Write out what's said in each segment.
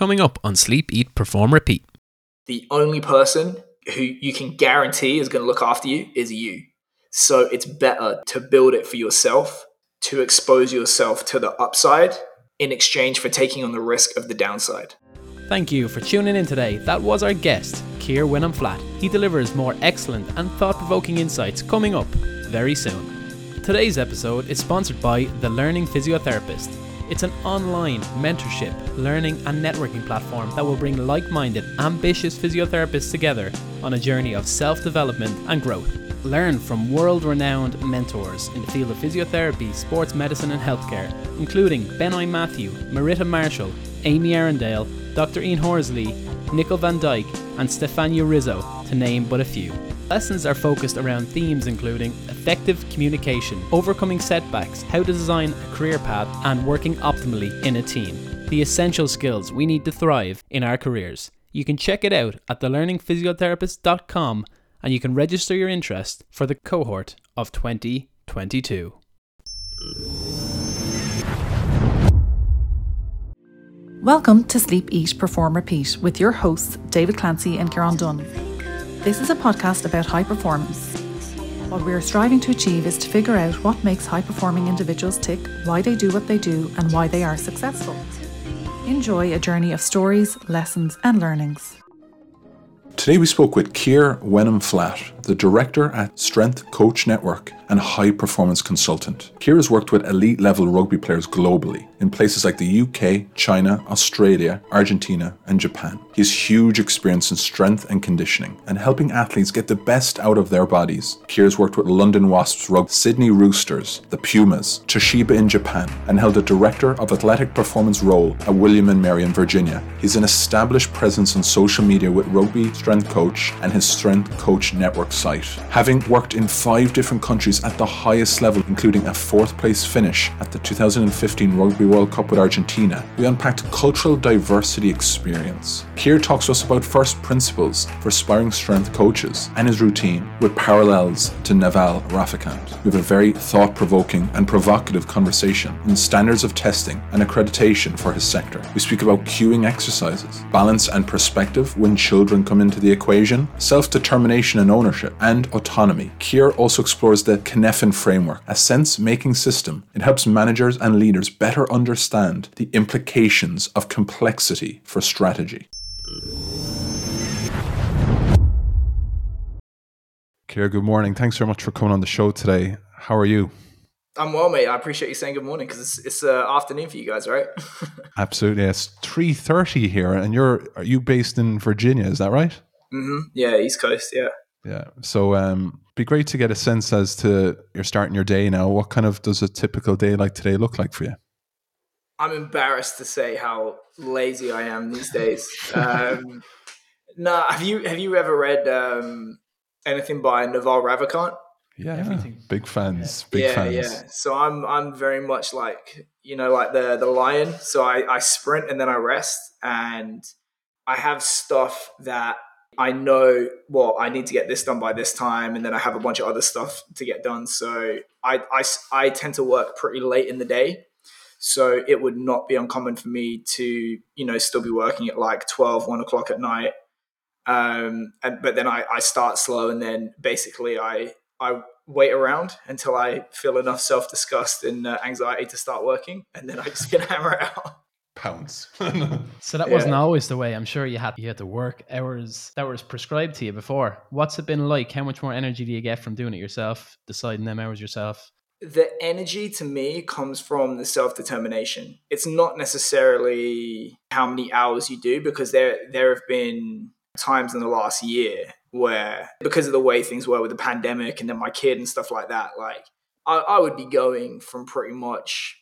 coming up on Sleep, Eat, Perform, Repeat. The only person who you can guarantee is going to look after you is you. So it's better to build it for yourself, to expose yourself to the upside in exchange for taking on the risk of the downside. Thank you for tuning in today. That was our guest, Keir Wenham-Flatt. He delivers more excellent and thought-provoking insights coming up very soon. Today's episode is sponsored by The Learning Physiotherapist. It's an online mentorship, learning and networking platform that will bring like-minded, ambitious physiotherapists together on a journey of self-development and growth. Learn from world-renowned mentors in the field of physiotherapy, sports medicine and healthcare, including Benoy Matthew, Marita Marshall, Amy Arendale, Dr. Ian Horsley, Nicole Van Dyke and Stefania Rizzo, to name but a few. Lessons are focused around themes including effective communication, overcoming setbacks, how to design a career path and working optimally in a team. The essential skills we need to thrive in our careers. You can check it out at thelearningphysiotherapist.com and you can register your interest for the cohort of 2022. Welcome to Sleep, Eat, Perform, Repeat with your hosts David Clancy and Kieran Dunn. This is a podcast about high performance. What we are striving to achieve is to figure out what makes high-performing individuals tick, why they do what they do and why they are successful. Enjoy a journey of stories, lessons and learnings. Today we spoke with Keir Wenham-Flatt, the director at Strength Coach Network and high-performance consultant. Keir has worked with elite-level rugby players globally in places like the UK, China, Australia, Argentina and Japan. He has huge experience in strength and conditioning and helping athletes get the best out of their bodies. Keir has worked with London Wasps, Sydney Roosters, the Pumas, Toshiba in Japan and held a director of athletic performance role at William & Mary in Virginia. He's an established presence on social media with Rugby Strength Coach and his Strength Coach Network site. Having worked in 5 different countries at the highest level, including a 4th place finish at the 2015 Rugby World Cup with Argentina, we unpacked cultural diversity experience. Keir talks to us about first principles for aspiring strength coaches and his routine with parallels to Naval Ravikant. We have a very thought-provoking and provocative conversation on standards of testing and accreditation for his sector. We speak about cueing exercises, balance and perspective when children come into the equation, self-determination and ownership, and autonomy. Keir also explores the Cynefin framework, a sense-making system. It helps managers and leaders better understand the implications of complexity for strategy. Keir, good morning. Thanks very much for coming on the show today. How are you? I'm well, mate. I appreciate you saying good morning because it's afternoon for you guys, right? Absolutely. It's 3:30 here, and are you based in Virginia? Is that right? Mm-hmm. Yeah, East Coast. Yeah. So, be great to get a sense as to you're starting your day now. What kind of does a typical day like today look like for you? I'm embarrassed to say how lazy I am these days. Have you ever read anything by Naval Ravikant? Yeah, everything. Big fans. Yeah. So I'm very much like, you know, like the lion. So I sprint and then I rest, and I have stuff that I know, well, I need to get this done by this time, and then I have a bunch of other stuff to get done. So I tend to work pretty late in the day. So it would not be uncommon for me to, you know, still be working at like 12, 1 o'clock at night. But then I start slow, and then basically I wait around until I feel enough self-disgust and anxiety to start working. And then I just get hammer it out. Pounds. So that wasn't always the way. I'm sure you had to work hours that was prescribed to you before. What's it been like? How much more energy do you get from doing it yourself, deciding them hours yourself? The energy to me comes from the self-determination. It's not necessarily how many hours you do, because there have been times in the last year where, because of the way things were with the pandemic and then my kid and stuff like that, like I would be going from pretty much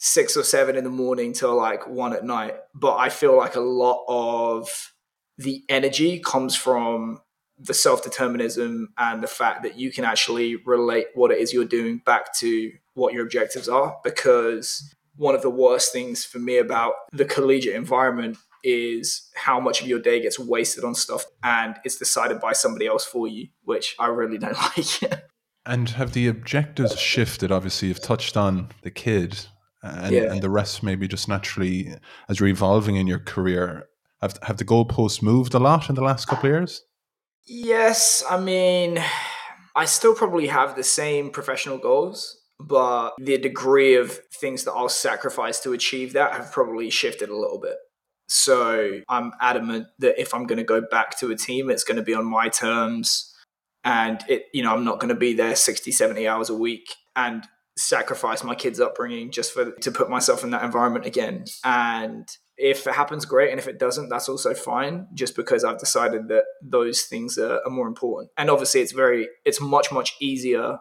6 or 7 in the morning till like 1 at night. But I feel like a lot of the energy comes from the self-determinism and the fact that you can actually relate what it is you're doing back to what your objectives are. Because one of the worst things for me about the collegiate environment is how much of your day gets wasted on stuff and it's decided by somebody else for you, which I really don't like. And have the objectives shifted? Obviously, you've touched on the kid. and the rest maybe just naturally as you're evolving in your career? Have the goalposts moved a lot in the last couple of years? Yes, I mean, I still probably have the same professional goals, but the degree of things that I'll sacrifice to achieve that have probably shifted a little bit. So I'm adamant that if I'm going to go back to a team, it's going to be on my terms. And I'm not going to be there 60, 70 hours a week and sacrifice my kids' upbringing just to put myself in that environment again. And if it happens, great. And if it doesn't, that's also fine, just because I've decided that those things are more important. And obviously it's much, much easier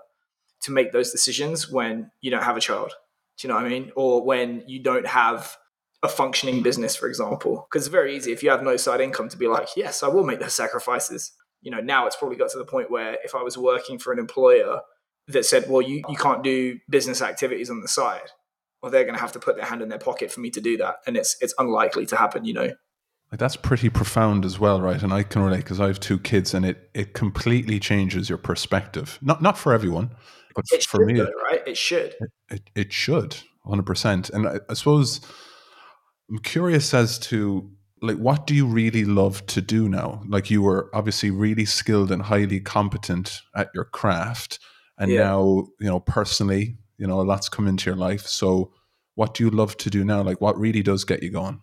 to make those decisions when you don't have a child. Do you know what I mean? Or when you don't have a functioning business, for example, because it's very easy if you have no side income to be like, yes, I will make those sacrifices. You know, now it's probably got to the point where if I was working for an employer that said, well, you can't do business activities on the side, well, they're going to have to put their hand in their pocket for me to do that. And it's unlikely to happen, you know. Like, that's pretty profound as well, right? And I can relate because I have two kids, and it completely changes your perspective. Not for everyone, but for me. It should. It should, 100%. And I suppose I'm curious as to, like, what do you really love to do now? Like, you were obviously really skilled and highly competent at your craft. And now, personally, a lot's come into your life. So what do you love to do now? Like, what really does get you going?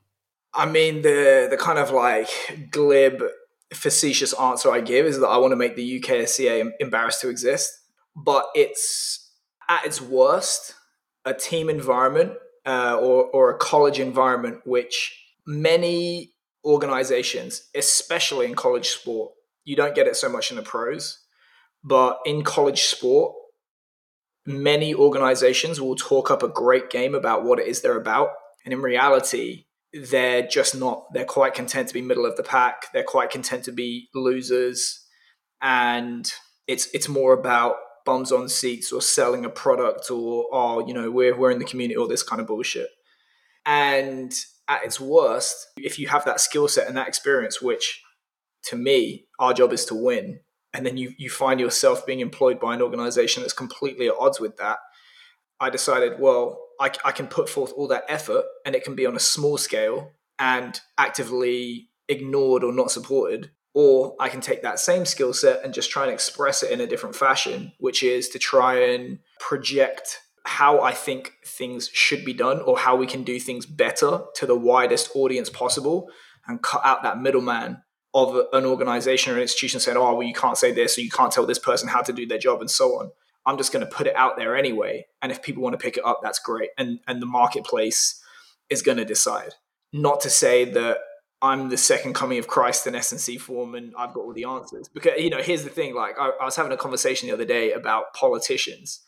I mean, the kind of like glib, facetious answer I give is that I want to make the UKSCA embarrassed to exist. But it's at its worst, a team environment or a college environment, which many organizations, especially in college sport — you don't get it so much in the pros, but in college sport, many organizations will talk up a great game about what it is they're about. And in reality, they're just not. They're quite content to be middle of the pack. They're quite content to be losers. And it's more about bums on seats or selling a product or, we're in the community, or this kind of bullshit. And at its worst, if you have that skill set and that experience, which to me, our job is to win, and then you find yourself being employed by an organization that's completely at odds with that, I decided, well, I can put forth all that effort, and it can be on a small scale and actively ignored or not supported, or I can take that same skill set and just try and express it in a different fashion, which is to try and project how I think things should be done, or how we can do things better to the widest audience possible, and cut out that middleman of an organization or an institution saying, oh, well, you can't say this, or you can't tell this person how to do their job, and so on. I'm just going to put it out there anyway. And if people want to pick it up, that's great. And the marketplace is going to decide. Not to say that I'm the second coming of Christ in S&C form and I've got all the answers. Because, here's the thing. Like, I was having a conversation the other day about politicians.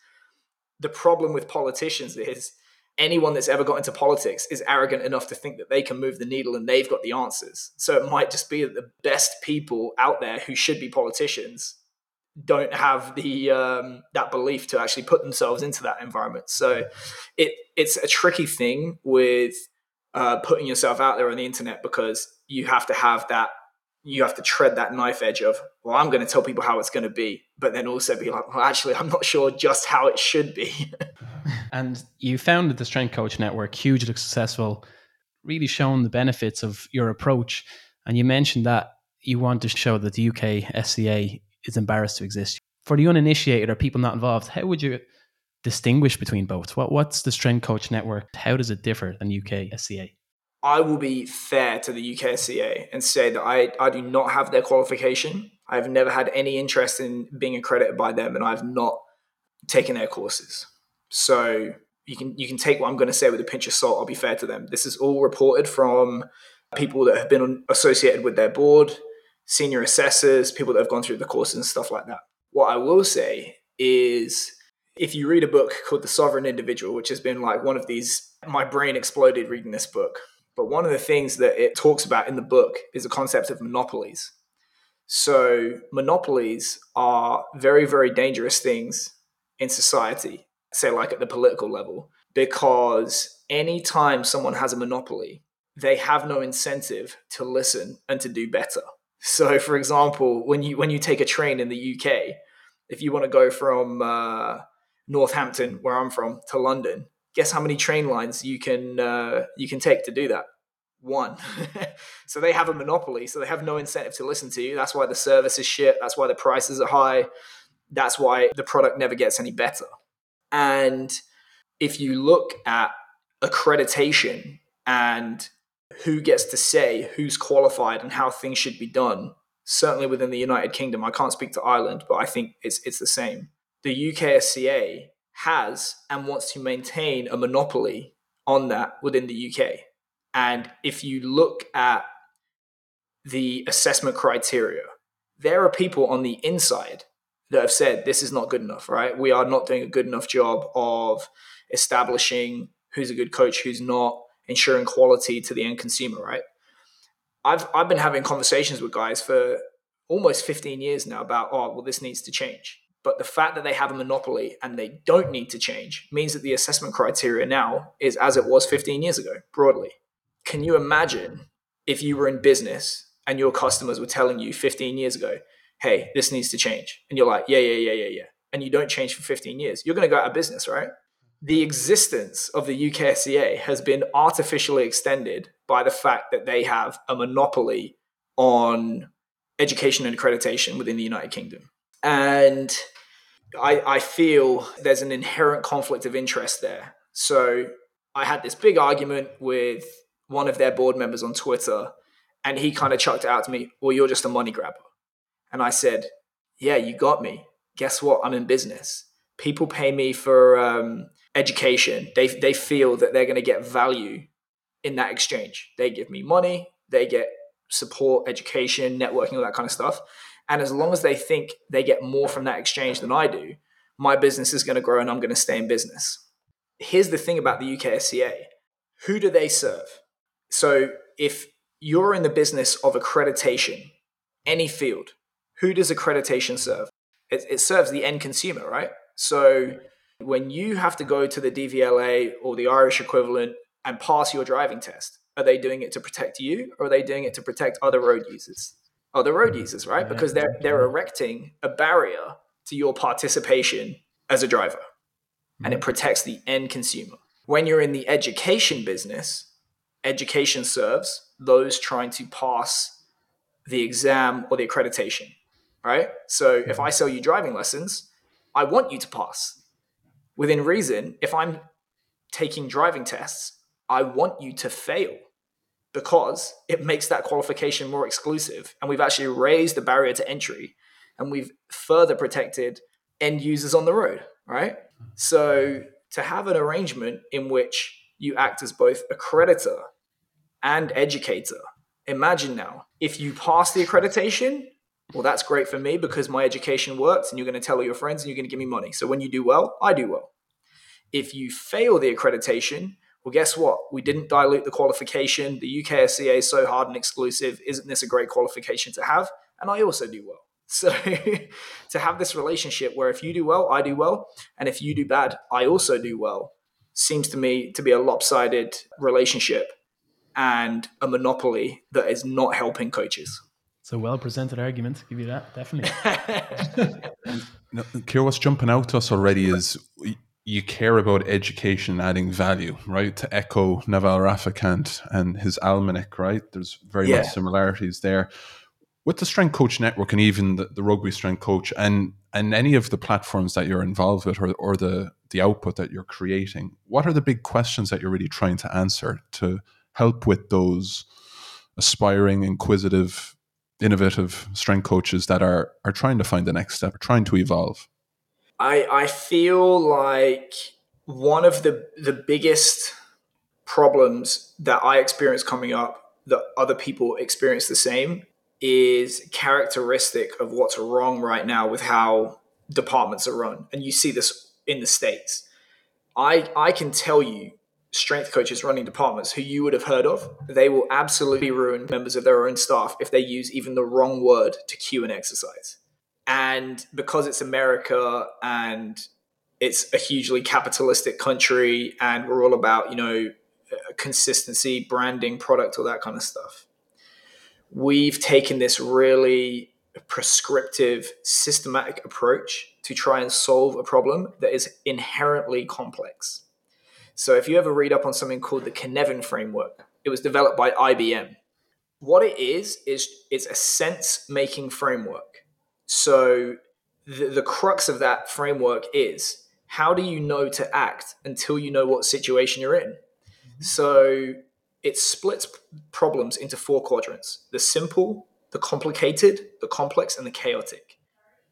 The problem with politicians is anyone that's ever got into politics is arrogant enough to think that they can move the needle and they've got the answers. So it might just be that the best people out there who should be politicians don't have the that belief to actually put themselves into that environment. So it's a tricky thing with putting yourself out there on the internet, because you have to have that. You have to tread that knife edge of, well, I'm going to tell people how it's going to be, but then also be like, well, actually, I'm not sure just how it should be. And you founded the Strength Coach Network, hugely successful, really shown the benefits of your approach. And you mentioned that you want to show that the UKSCA is embarrassed to exist. For the uninitiated or people not involved, how would you distinguish between both? What's the Strength Coach Network? How does it differ than UKSCA? I will be fair to the UKSCA and say that I do not have their qualification. I've never had any interest in being accredited by them, and I've not taken their courses. So you can take what I'm going to say with a pinch of salt. I'll be fair to them. This is all reported from people that have been associated with their board, senior assessors, people that have gone through the courses and stuff like that. What I will say is, if you read a book called The Sovereign Individual, which has been like one of these, my brain exploded reading this book. But one of the things that it talks about in the book is the concept of monopolies. So monopolies are very, very dangerous things in society, say like at the political level, because anytime someone has a monopoly, they have no incentive to listen and to do better. So for example, when you take a train in the UK, if you want to go from Northampton, where I'm from, to London, guess how many train lines you can take to do that? One. So they have a monopoly. So they have no incentive to listen to you. That's why the service is shit. That's why the prices are high. That's why the product never gets any better. And if you look at accreditation and who gets to say who's qualified and how things should be done, certainly within the United Kingdom, I can't speak to Ireland, but I think it's the same. The UKSCA has and wants to maintain a monopoly on that within the UK. And if you look at the assessment criteria, there are people on the inside that have said, this is not good enough, right? We are not doing a good enough job of establishing who's a good coach, who's not, ensuring quality to the end consumer, right? I've been having conversations with guys for almost 15 years now about, oh, well, this needs to change. But the fact that they have a monopoly and they don't need to change means that the assessment criteria now is as it was 15 years ago, broadly. Can you imagine if you were in business and your customers were telling you 15 years ago, hey, this needs to change. And you're like, yeah. And you don't change for 15 years. You're going to go out of business, right? The existence of the UKSCA has been artificially extended by the fact that they have a monopoly on education and accreditation within the United Kingdom. And I feel there's an inherent conflict of interest there. So I had this big argument with one of their board members on Twitter, and he kind of chucked it out to me, well, you're just a money grabber. And I said, yeah, you got me. Guess what? I'm in business. People pay me for education. They feel that they're going to get value in that exchange. They give me money. They get support, education, networking, all that kind of stuff. And as long as they think they get more from that exchange than I do, my business is going to grow and I'm going to stay in business. Here's the thing about the UKSCA. Who do they serve? So if you're in the business of accreditation, any field, who does accreditation serve? It serves the end consumer, right? So when you have to go to the DVLA or the Irish equivalent and pass your driving test, are they doing it to protect you or are they doing it to protect other road users? Other road users, right? Because they're erecting a barrier to your participation as a driver, and it protects the end consumer. When you're in the education business, education serves those trying to pass the exam or the accreditation, right? So if I sell you driving lessons, I want you to pass. Within reason, if I'm taking driving tests, I want you to fail because it makes that qualification more exclusive. And we've actually raised the barrier to entry and we've further protected end users on the road, right? So to have an arrangement in which you act as both accreditor and educator, imagine now, if you pass the accreditation, well, that's great for me because my education works and you're going to tell all your friends and you're going to give me money. So when you do well, I do well. If you fail the accreditation, well, guess what? We didn't dilute the qualification. The UKSCA is so hard and exclusive. Isn't this a great qualification to have? And I also do well. So to have this relationship where if you do well, I do well. And if you do bad, I also do well, seems to me to be a lopsided relationship and a monopoly that is not helping coaches. It's a well-presented argument, give you that, definitely. No, Keir, what's jumping out to us already is you care about education adding value, right? To echo Naval Ravikant and his almanac, right? There's very much similarities there. With the Strength Coach Network and even the Rugby Strength Coach and any of the platforms that you're involved with or the output that you're creating, what are the big questions that you're really trying to answer to help with those aspiring, inquisitive, innovative strength coaches that are trying to find the next step, trying to evolve? I feel like one of the biggest problems that I experienced coming up that other people experience the same is characteristic of what's wrong right now with how departments are run. And you see this in the States. I can tell you, strength coaches running departments who you would have heard of, they will absolutely ruin members of their own staff if they use even the wrong word to cue an exercise. And because it's America and it's a hugely capitalistic country and we're all about, you know, consistency, branding, product, all that kind of stuff, we've taken this really prescriptive, systematic approach to try and solve a problem that is inherently complex. So if you ever read up on something called the Cynefin framework, it was developed by IBM. What it is it's a sense-making framework. So the crux of that framework is, how do you know to act until you know what situation you're in? Mm-hmm. So it splits problems into four quadrants: the simple, the complicated, the complex, and the chaotic.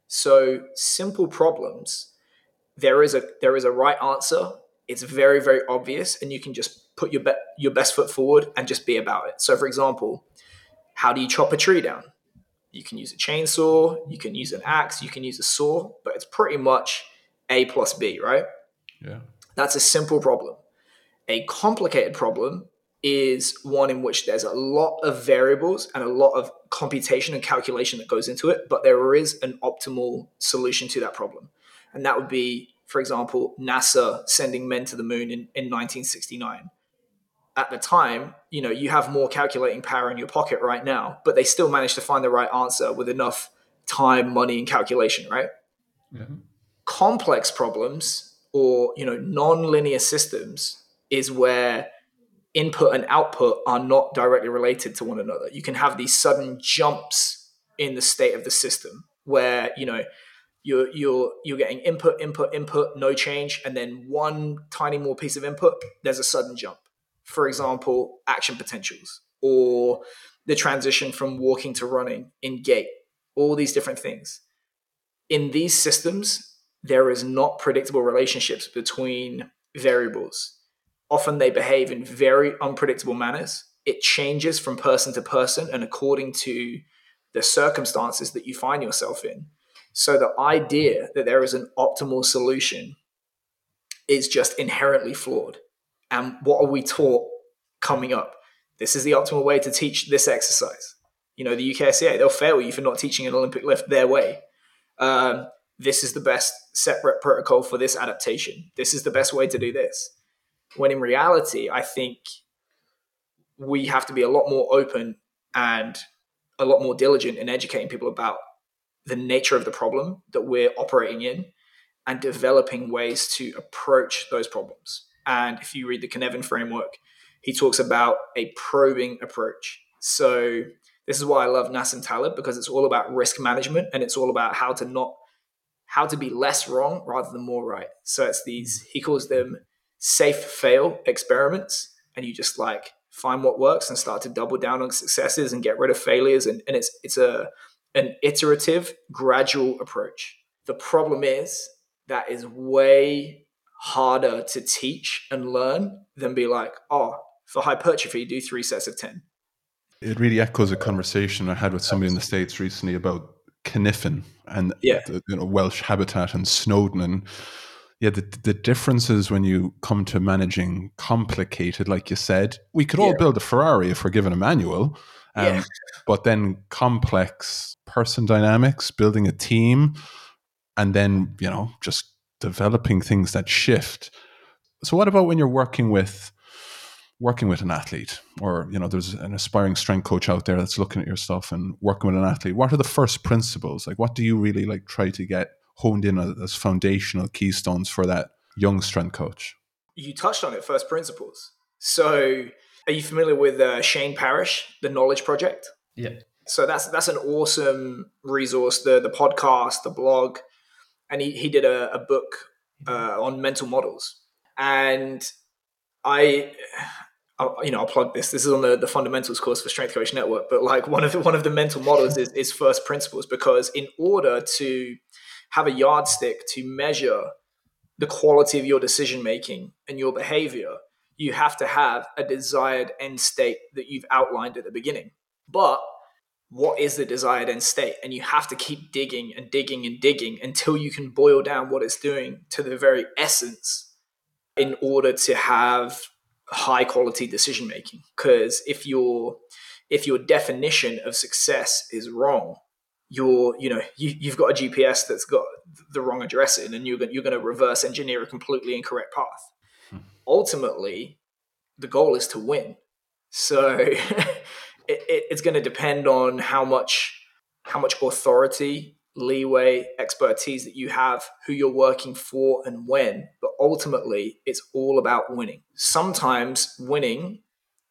So simple problems, there is a right answer. It's very, very obvious, and you can just put your best foot forward and just be about it. So for example, how do you chop a tree down? You can use a chainsaw, you can use an axe, you can use a saw, but it's pretty much A plus B, right? Yeah. That's a simple problem. A complicated problem is one in which there's a lot of variables and a lot of computation and calculation that goes into it, but there is an optimal solution to that problem. And that would be, for example, NASA sending men to the moon in 1969. At the time, you have more calculating power in your pocket right now, but they still managed to find the right answer with enough time, money, and calculation, right? Mm-hmm. Complex problems, or non-linear systems, is where input and output are not directly related to one another. You can have these sudden jumps in the state of the system where you're getting input, no change, and then one tiny more piece of input, there's a sudden jump. For example, action potentials, or the transition from walking to running in gait, all these different things. In these systems, there is not predictable relationships between variables. Often they behave in very unpredictable manners. It changes from person to person and according to the circumstances that you find yourself in. So the idea that there is an optimal solution is just inherently flawed. And what are we taught coming up? This is the optimal way to teach this exercise. The UKSCA, they'll fail you for not teaching an Olympic lift their way. This is the best set rep protocol for this adaptation. This is the best way to do this. When in reality, I think we have to be a lot more open and a lot more diligent in educating people about the nature of the problem that we're operating in and developing ways to approach those problems. And if you read the Cynefin framework, he talks about a probing approach. So this is why I love Nassim Taleb, because it's all about risk management and it's all about how to be less wrong rather than more right. So it's he calls them safe fail experiments, and you just find what works and start to double down on successes and get rid of failures. And it's an iterative, gradual approach. The problem is that is way harder to teach and learn than be for hypertrophy, do 3 sets of 10. It really echoes a conversation I had with somebody in the States recently about Cynefin and the Welsh habitat and Snowdon, and the differences when you come to managing complicated, like you said, we could all build a Ferrari if we're given a manual, but then complex person dynamics, building a team, and then just developing things that shift. So what about when you're working with an athlete, or there's an aspiring strength coach out there that's looking at your stuff and working with an athlete? What are the first principles? What do you really try to get honed in as foundational keystones for that young strength coach? You touched on it, first principles. So are you familiar with Shane Parrish, the Knowledge Project? Yeah. So that's an awesome resource, the podcast, the blog, and he did a book on mental models. And I'll plug this. This is on the fundamentals course for Strength Coach Network. But one of the mental models is first principles, because in order to have a yardstick to measure the quality of your decision making and your behavior, you have to have a desired end state that you've outlined at the beginning. But what is the desired end state? And you have to keep digging and digging and digging until you can boil down what it's doing to the very essence in order to have high quality decision making. Because if your definition of success is wrong, you've got a GPS that's got the wrong address in, and you're going to reverse engineer a completely incorrect path. Ultimately, the goal is to win. So it's going to depend on how much authority, leeway, expertise that you have, who you're working for, and when. But ultimately it's all about winning. Sometimes winning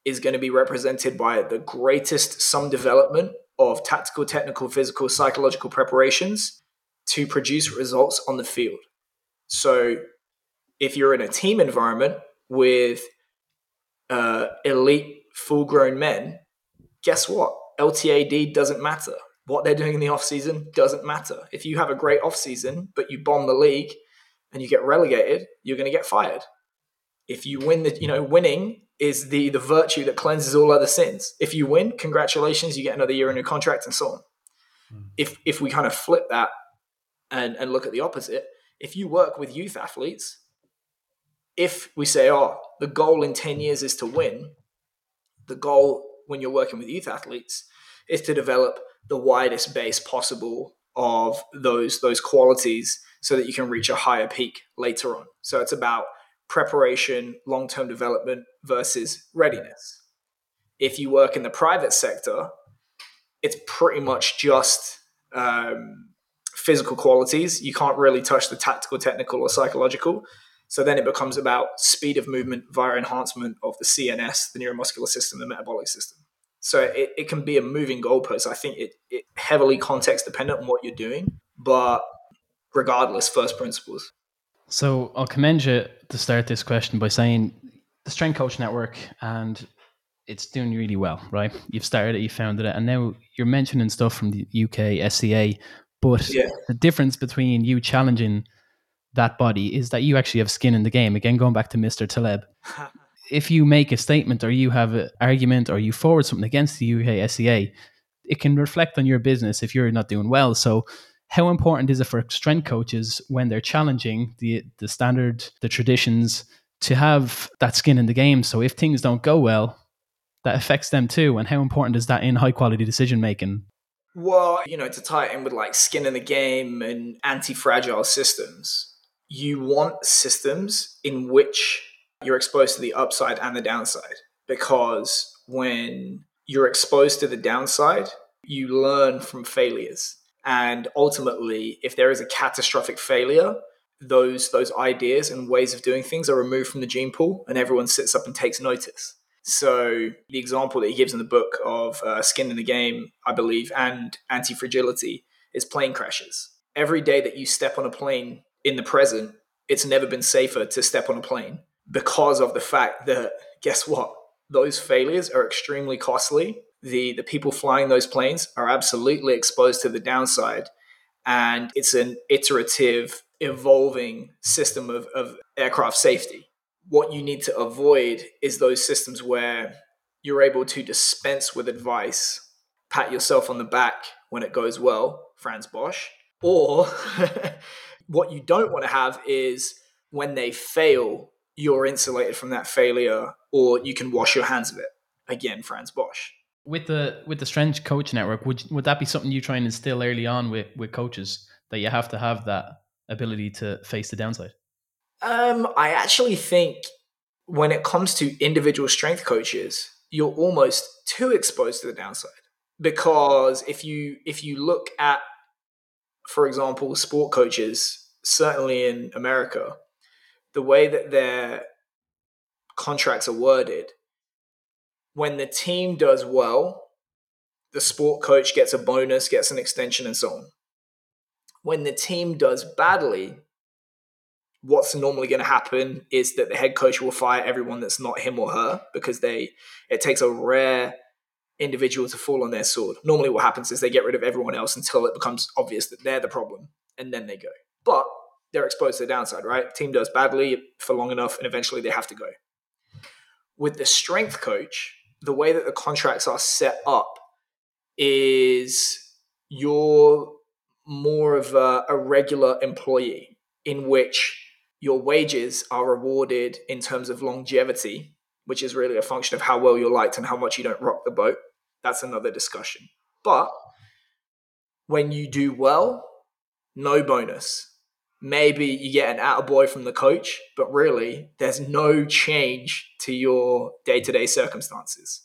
is going to be represented by the greatest sum development of tactical, technical, physical, psychological preparations to produce results on the field. So if you're in a team environment with elite full-grown men, guess what? LTAD doesn't matter. What they're doing in the off-season doesn't matter. If you have a great off-season, but you bomb the league and you get relegated, you're going to get fired. If you win, winning is the virtue that cleanses all other sins. If you win, congratulations, you get another year in your contract and so on. Mm. If we kind of flip that and look at the opposite, if you work with youth athletes, if we say, the goal in 10 years is to win, the goal when you're working with youth athletes is to develop the widest base possible of those qualities so that you can reach a higher peak later on. So it's about preparation, long-term development versus readiness. If you work in the private sector, it's pretty much just physical qualities. You can't really touch the tactical, technical, or psychological. So then it becomes about speed of movement via enhancement of the CNS, the neuromuscular system, the metabolic system. So it can be a moving goalpost. I think it heavily context dependent on what you're doing, but regardless, first principles. So I'll commend you to start this question by saying the Strength Coach Network, and it's doing really well, right? You've started it, you founded it, and now you're mentioning stuff from the UKSCA, but the difference between you challenging that body is that you actually have skin in the game. Again, going back to Mr. Taleb. If you make a statement or you have an argument or you forward something against the UKSCA, it can reflect on your business if you're not doing well. So how important is it for strength coaches when they're challenging the standard, the traditions, to have that skin in the game? So if things don't go well, that affects them too. And how important is that in high quality decision making? Well, to tie it in with like skin in the game and anti-fragile systems, you want systems in which you're exposed to the upside and the downside, because when you're exposed to the downside, you learn from failures. And ultimately, if there is a catastrophic failure, those ideas and ways of doing things are removed from the gene pool and everyone sits up and takes notice. So the example that he gives in the book of skin in the game, I believe, and anti-fragility is plane crashes. Every day that you step on a plane in the present, it's never been safer to step on a plane, because of the fact that, guess what? Those failures are extremely costly. The people flying those planes are absolutely exposed to the downside. And it's an iterative, evolving system of aircraft safety. What you need to avoid is those systems where you're able to dispense with advice, pat yourself on the back when it goes well, Franz Bosch, or what you don't want to have is when they fail, you're insulated from that failure, or you can wash your hands of it. Again, Franz Bosch. With the Strength Coach Network, would that be something you try and instill early on with coaches, that you have to have that ability to face the downside? I actually think when it comes to individual strength coaches, you're almost too exposed to the downside, because if you look at, for example, sport coaches, certainly in America, the way that their contracts are worded, when the team does well, the sport coach gets a bonus, gets an extension, and so on. When the team does badly, what's normally going to happen is that the head coach will fire everyone that's not him or her, because it takes a rare individual to fall on their sword. Normally what happens is they get rid of everyone else until it becomes obvious that they're the problem, and then they go. But they're exposed to the downside, right? Team does badly for long enough and eventually they have to go. With the strength coach, the way that the contracts are set up is you're more of a regular employee, in which your wages are rewarded in terms of longevity, which is really a function of how well you're liked and how much you don't rock the boat. That's another discussion. But when you do well, no bonus. Maybe you get an attaboy from the coach, but really there's no change to your day-to-day circumstances.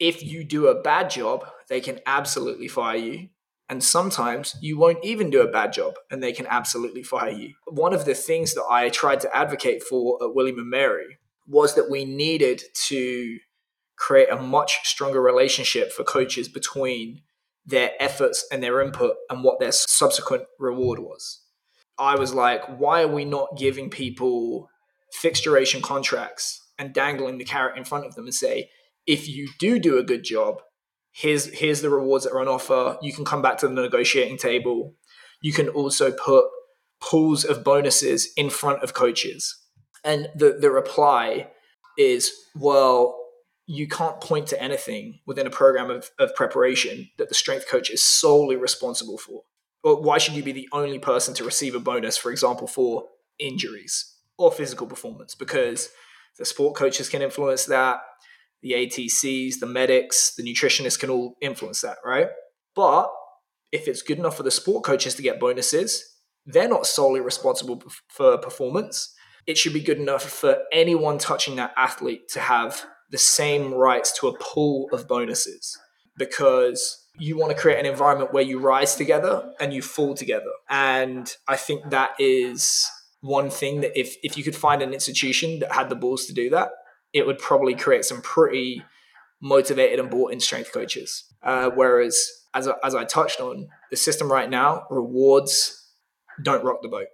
If you do a bad job, they can absolutely fire you. And sometimes you won't even do a bad job and they can absolutely fire you. One of the things that I tried to advocate for at William & Mary was that we needed to create a much stronger relationship for coaches between their efforts and their input and what their subsequent reward was. I was like, why are we not giving people fixed duration contracts and dangling the carrot in front of them and say, if you do a good job, here's the rewards that are on offer. You can come back to the negotiating table. You can also put pools of bonuses in front of coaches. And the reply is, well, you can't point to anything within a program of preparation that the strength coach is solely responsible for. Or why should you be the only person to receive a bonus, for example, for injuries or physical performance? Because the sport coaches can influence that. The ATCs, the medics, the nutritionists can all influence that, right? But if it's good enough for the sport coaches to get bonuses, they're not solely responsible for performance. It should be good enough for anyone touching that athlete to have the same rights to a pool of bonuses, because you want to create an environment where you rise together and you fall together. And I think that is one thing that if you could find an institution that had the balls to do that, it would probably create some pretty motivated and bought-in strength coaches. Whereas, as I touched on, the system right now, rewards don't rock the boat,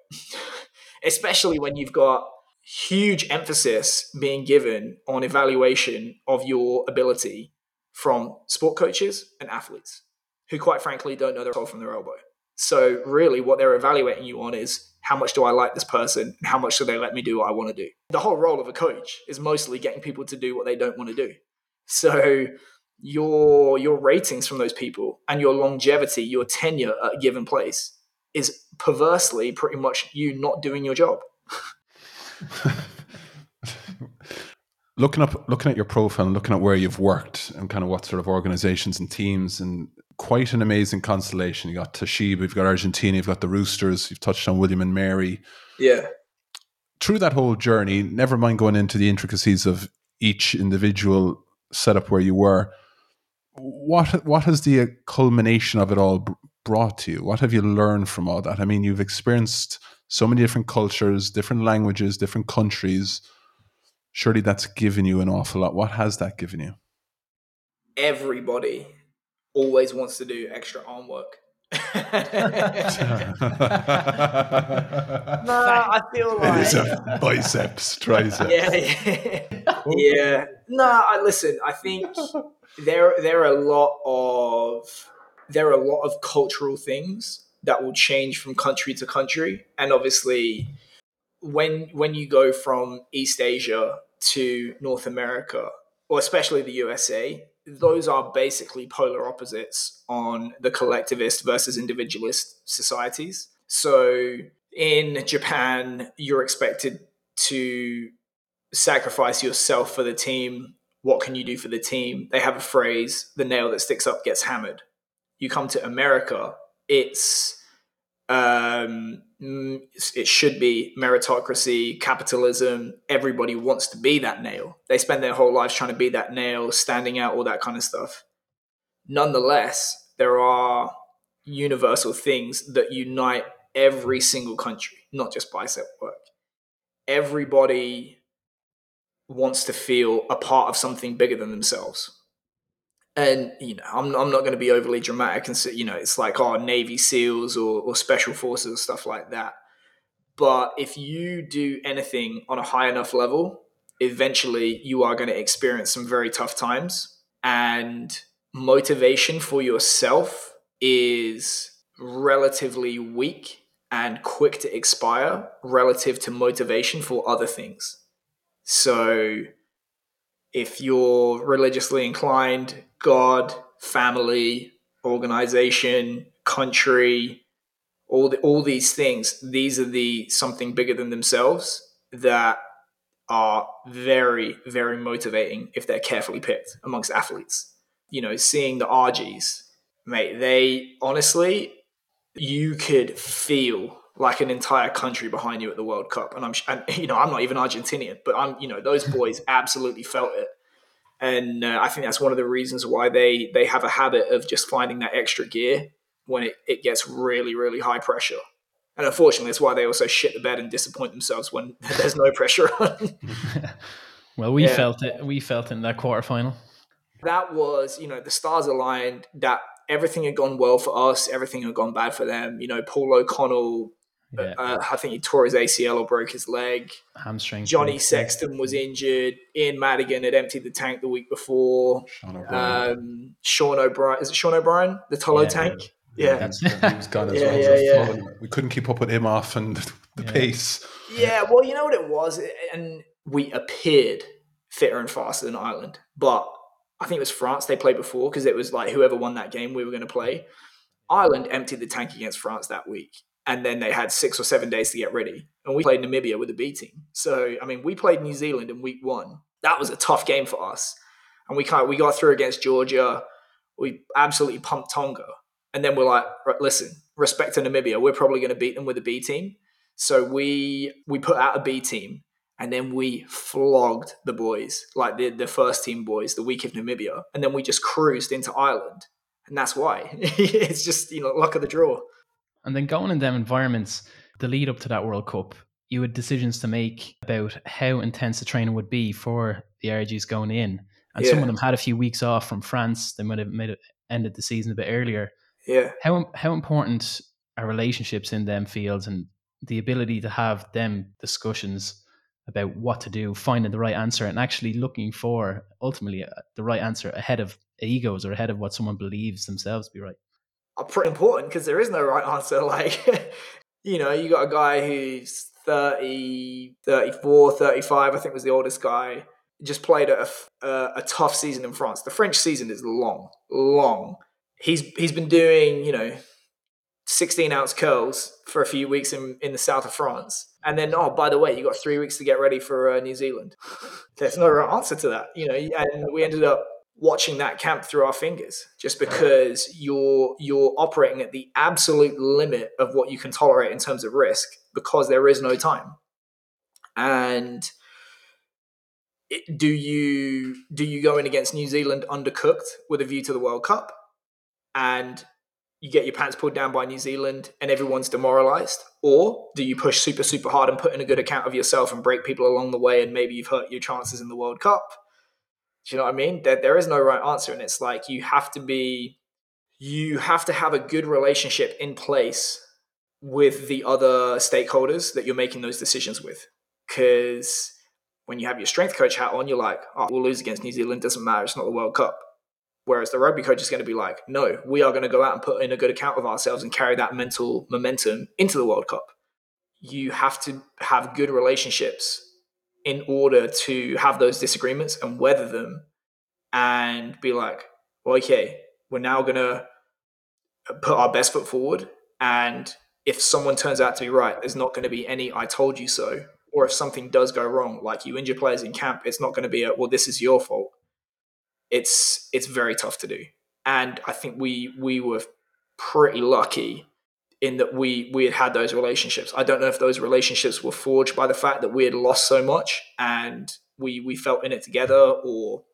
especially when you've got huge emphasis being given on evaluation of your ability from sport coaches and athletes who, quite frankly, don't know their toe from their elbow. So really what they're evaluating you on is, how much do I like this person? And how much do they let me do what I want to do? The whole role of a coach is mostly getting people to do what they don't want to do. So your ratings from those people and your longevity, your tenure at a given place is perversely pretty much you not doing your job. Looking at your profile and looking at where you've worked and kind of what sort of organizations and teams, and quite an amazing constellation. You got Toshiba, you've got Argentina, you've got the Roosters, you've touched on William and Mary. Yeah. Through that whole journey, never mind going into the intricacies of each individual setup where you were, what has the culmination of it all brought to you? What have you learned from all that? I mean, you've experienced so many different cultures, different languages, different countries. Surely that's given you an awful lot. What has that given you? Everybody always wants to do extra arm work. No, I feel like... It is a biceps, triceps. Yeah. No, listen, I think there are a lot of cultural things that will change from country to country. And obviously, when you go from East Asia to North America, or especially the USA, those are basically polar opposites on the collectivist versus individualist societies. So in Japan, you're expected to sacrifice yourself for the team. What can you do for the team? They have a phrase, the nail that sticks up gets hammered. You come to America, it should be meritocracy, capitalism. Everybody wants to be that nail. They spend their whole lives trying to be that nail, standing out, all that kind of stuff. Nonetheless, there are universal things that unite every single country, not just bicep work. Everybody wants to feel a part of something bigger than themselves. And, I'm not going to be overly dramatic and say, it's like, Navy SEALs or special forces or stuff like that. But if you do anything on a high enough level, eventually you are going to experience some very tough times. And motivation for yourself is relatively weak and quick to expire relative to motivation for other things. So if you're religiously inclined, God, family, organization, country, all these things, these are the something bigger than themselves that are very, very motivating if they're carefully picked amongst athletes. Seeing the RGs, mate, they honestly, you could feel like an entire country behind you at the World Cup. And I'm not even Argentinian, but those boys absolutely felt it. And I think that's one of the reasons why they have a habit of just finding that extra gear when it gets really, really high pressure. And unfortunately, that's why they also shit the bed and disappoint themselves when there's no pressure on. Well, felt it. We felt in that quarterfinal. That was, the stars aligned, that everything had gone well for us. Everything had gone bad for them. Paul O'Connell, I think he tore his ACL or broke his leg. Hamstring. Johnny Sexton was injured. Ian Madigan had emptied the tank the week before. Sean O'Brien. Is it Sean O'Brien? The Tolo tank? Yeah. That's the, he was gone as well. We couldn't keep up with him off and the pace. Yeah, well, you know what it was? And we appeared fitter and faster than Ireland. But I think it was France they played before, because it was like whoever won that game, we were going to play. Ireland emptied the tank against France that week. And then they had 6 or 7 days to get ready. And we played Namibia with a B team. So, we played New Zealand in week one. That was a tough game for us. And we got through against Georgia. We absolutely pumped Tonga. And then we're like, right, listen, respect to Namibia. We're probably going to beat them with a B team. So we put out a B team, and then we flogged the boys, like the first team boys, the week of Namibia. And then we just cruised into Ireland. And that's why. It's just, luck of the draw. And then going in them environments, the lead up to that World Cup, you had decisions to make about how intense the training would be for the RGs going in. And some of them had a few weeks off from France. They might have ended the season a bit earlier. Yeah. How important are relationships in them fields and the ability to have them discussions about what to do, finding the right answer, and actually looking for ultimately the right answer ahead of egos or ahead of what someone believes themselves to be right? Are pretty important, because there is no right answer. Like, you got a guy who's 30, 34, 35, I think was the oldest guy, just played a tough season in France. The French season is long, long. He's been doing, 16-ounce curls for a few weeks in the south of France. And then, oh, by the way, you got 3 weeks to get ready for New Zealand. There's no right answer to that, and we ended up watching that camp through our fingers, just because you're operating at the absolute limit of what you can tolerate in terms of risk, because there is no time. And do you go in against New Zealand undercooked with a view to the World Cup? And you get your pants pulled down by New Zealand and everyone's demoralized? Or do you push super, super hard and put in a good account of yourself and break people along the way, and maybe you've hurt your chances in the World Cup? Do you know what I mean? There is no right answer. And it's like, you have to have a good relationship in place with the other stakeholders that you're making those decisions with. Because when you have your strength coach hat on, you're like, oh, we'll lose against New Zealand. Doesn't matter. It's not the World Cup. Whereas the rugby coach is going to be like, no, we are going to go out and put in a good account of ourselves and carry that mental momentum into the World Cup. You have to have good relationships in order to have those disagreements and weather them and be like, well, okay, we're now going to put our best foot forward. And if someone turns out to be right, there's not going to be any I told you so. Or if something does go wrong, like you injure players in camp, it's not going to be a, well, this is your fault. It's very tough to do. And I think we were pretty lucky in that we had had those relationships. I don't know if those relationships were forged by the fact that we had lost so much and we felt in it together, or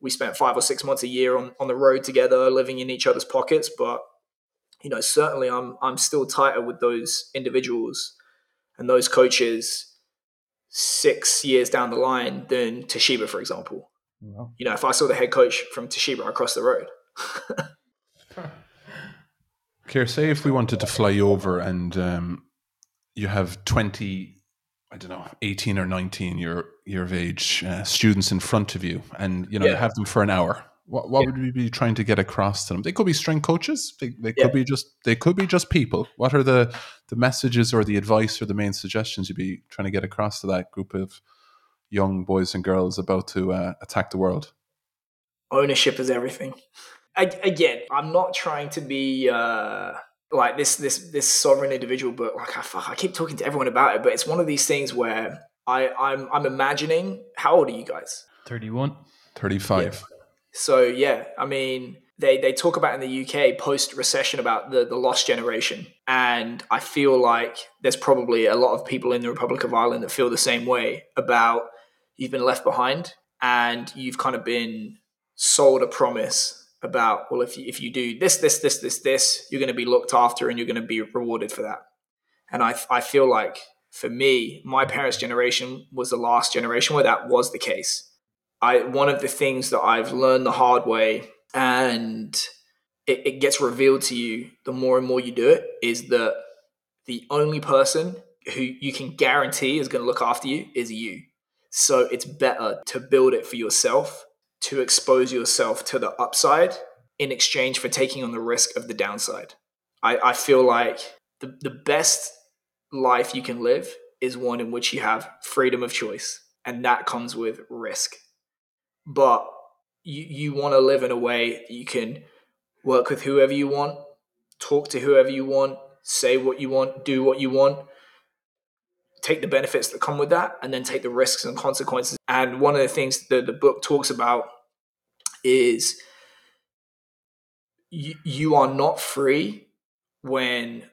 we spent 5 or 6 months a year on the road together, living in each other's pockets. But, certainly I'm still tighter with those individuals and those coaches 6 years down the line than Toshiba, for example. Wow. If I saw the head coach from Toshiba across the road. Keir, say if we wanted to fly over and you have 20, 18 or 19 year of age students in front of you, and you have them for an hour. What would we be trying to get across to them? They could be strength coaches. They could be just people. What are the messages or the advice or the main suggestions you'd be trying to get across to that group of young boys and girls about to attack the world? Ownership is everything. Again, I'm not trying to be like this sovereign individual book. Like I keep talking to everyone about it, but it's one of these things where I'm imagining. How old are you guys? 31. 35. Yeah. So they talk about in the UK post-recession about the lost generation. And I feel like there's probably a lot of people in the Republic of Ireland that feel the same way about you've been left behind and you've kind of been sold a promise about, well, if you do this, you're going to be looked after and you're going to be rewarded for that. And I feel like for me, my parents' generation was the last generation where that was the case. One of the things that I've learned the hard way, and it gets revealed to you the more and more you do it, is that the only person who you can guarantee is going to look after you is you. So it's better to build it for yourself, to expose yourself to the upside in exchange for taking on the risk of the downside. I feel like the best life you can live is one in which you have freedom of choice, and that comes with risk. But you want to live in a way that you can work with whoever you want, talk to whoever you want, say what you want, do what you want, take the benefits that come with that, and then take the risks and consequences. And one of the things that the book talks about is you are not free when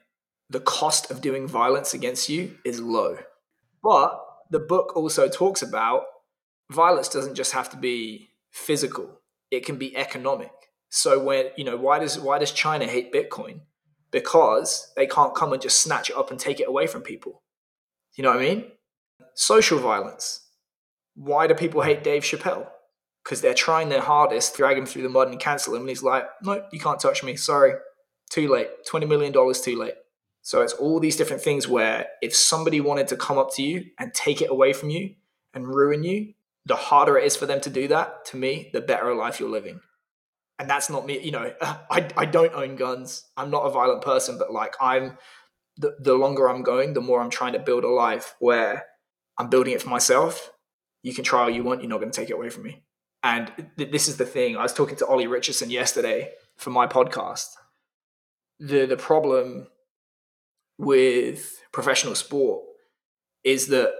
the cost of doing violence against you is low. But the book also talks about violence doesn't just have to be physical. It can be economic. So when, why does China hate Bitcoin? Because they can't come and just snatch it up and take it away from people. You know what I mean? Social violence. Why do people hate Dave Chappelle? Because they're trying their hardest to drag him through the mud and cancel him. And he's like, no, you can't touch me. Sorry. Too late. $20 million too late. So it's all these different things where if somebody wanted to come up to you and take it away from you and ruin you, the harder it is for them to do that, to me, the better a life you're living. And that's not me. I don't own guns. I'm not a violent person, but like the longer I'm going, the more I'm trying to build a life where I'm building it for myself. You can try all you want. You're not going to take it away from me. And this is the thing. I was talking to Ollie Richardson yesterday for my podcast. The problem with professional sport is that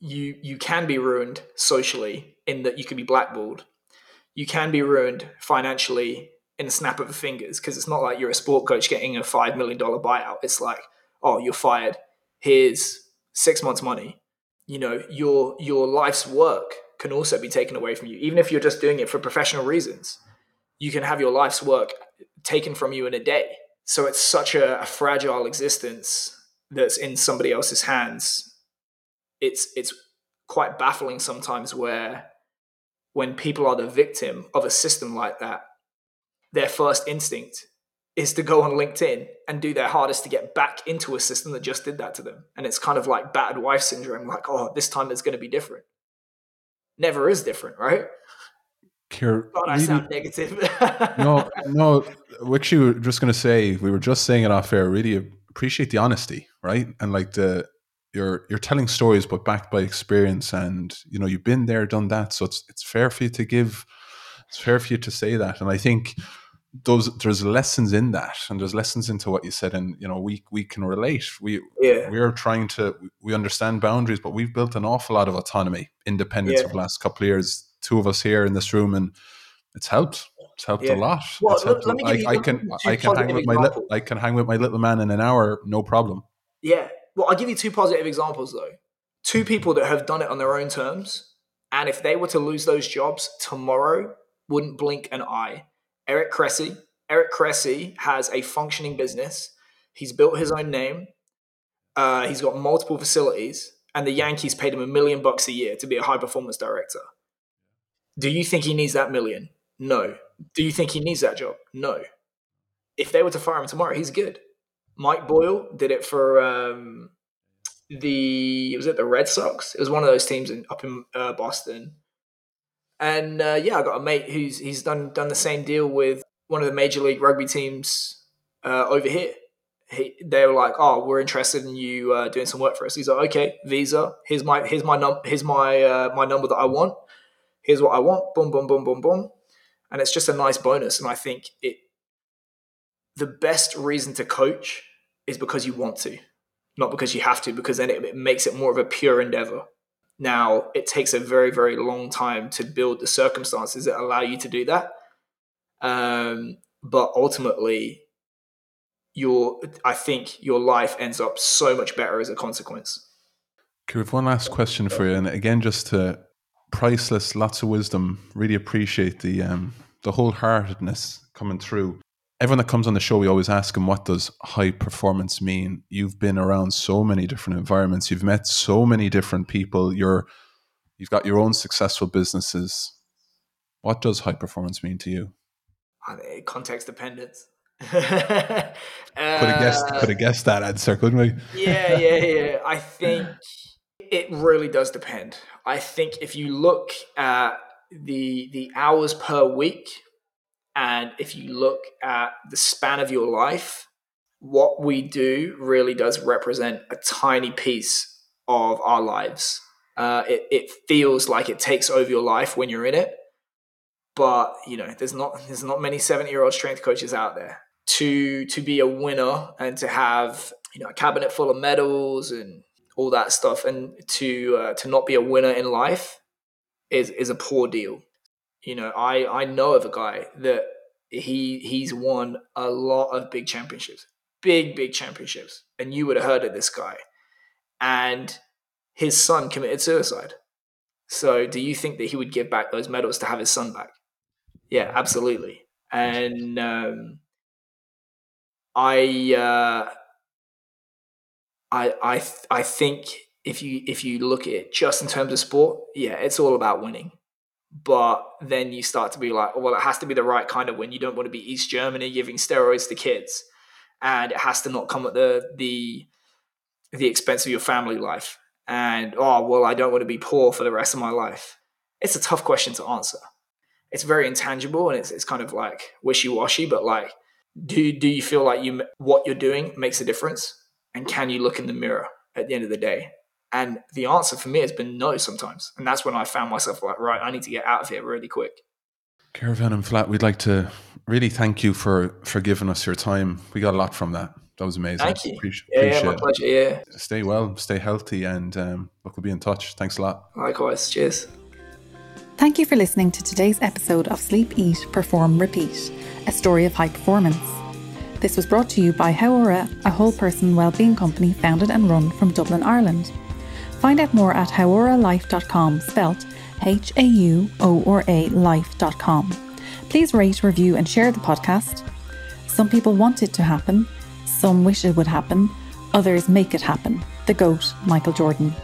you can be ruined socially in that you could be blackballed. You can be ruined financially in a snap of the fingers, because it's not like you're a sport coach getting a $5 million buyout. It's like, oh, you're fired. Here's 6 months money. Your life's work can also be taken away from you. Even if you're just doing it for professional reasons, you can have your life's work taken from you in a day. So it's such a fragile existence that's in somebody else's hands. It's quite baffling sometimes when people are the victim of a system like that, their first instinct is to go on LinkedIn and do their hardest to get back into a system that just did that to them. And it's kind of like battered wife syndrome, like, oh, this time it's going to be different. Never is different, right? I sound negative. No, actually, we're just going to say, we were just saying it off air, really appreciate the honesty, right? And like you're telling stories, but backed by experience, and, you've been there, done that. So it's fair for you to give, it's fair for you to say that. And I think there's lessons in that, and there's lessons into what you said. And, we can relate. We're trying to, we understand boundaries, but we've built an awful lot of autonomy, independence over the last couple of years, two of us here in this room, and it's helped. It's helped a lot. Well, I can hang with my little man in an hour, no problem. Yeah. Well, I'll give you two positive examples, though. Two people that have done it on their own terms, and if they were to lose those jobs tomorrow, wouldn't blink an eye. Eric Cressey. Eric Cressey has a functioning business. He's built his own name. He's got multiple facilities, and the Yankees paid him $1 million a year to be a high-performance director. Do you think he needs that million? No. Do you think he needs that job? No. If they were to fire him tomorrow, he's good. Mike Boyle did it for the Red Sox. It was one of those teams up in Boston. And I got a mate who's done the same deal with one of the Major League Rugby teams over here. They were like, "Oh, we're interested in you doing some work for us." He's like, "Okay, visa. Here's my number that I want. Here's what I want, boom, boom, boom, boom, boom." And it's just a nice bonus. And I think the best reason to coach is because you want to, not because you have to, because then it makes it more of a pure endeavor. Now, it takes a very, very long time to build the circumstances that allow you to do that. But ultimately, I think your life ends up so much better as a consequence. Okay, we have one last question for you. And again, just to... priceless, lots of wisdom. Really appreciate the wholeheartedness coming through. Everyone that comes on the show, we always ask them, what does high performance mean? You've been around so many different environments. You've met so many different people. You've got your own successful businesses. What does high performance mean to you? Context dependence. Could have guessed that answer, couldn't we? Yeah. I think it really does depend. I think if you look at the hours per week, and if you look at the span of your life, what we do really does represent a tiny piece of our lives. It feels like it takes over your life when you're in it, but you know, there's not many 70-year-old strength coaches out there. To be a winner and to have, you know, a cabinet full of medals and all that stuff, and to not be a winner in life is a poor deal. You know, I know of a guy that he's won a lot of big championships, big championships, and you would have heard of this guy. And his son committed suicide. So do you think that he would give back those medals to have his son back? Yeah, absolutely. And I think if you look at it just in terms of sport, yeah, it's all about winning. But then you start to be like, well, it has to be the right kind of win. You don't want to be East Germany giving steroids to kids, and it has to not come at the expense of your family life. And, oh, well, I don't want to be poor for the rest of my life. It's a tough question to answer. It's very intangible, and it's kind of like wishy-washy, but like, do you feel like what you're doing makes a difference? And can you look in the mirror at the end of the day? And the answer for me has been no sometimes. And that's when I found myself like, right, I need to get out of here really quick. Keir Wenham-Flatt, we'd like to really thank you for giving us your time. We got a lot from that. That was amazing. Thank you. Appreciate my pleasure. Yeah. Stay well, stay healthy, and look, we'll be in touch. Thanks a lot. Likewise. Cheers. Thank you for listening to today's episode of Sleep, Eat, Perform, Repeat, a story of high performance. This was brought to you by Hauora, a whole person wellbeing company founded and run from Dublin, Ireland. Find out more at hauoralife.com, spelt HAUORA life.com. Please rate, review, and share the podcast. Some people want it to happen, some wish it would happen, others make it happen. The GOAT, Michael Jordan.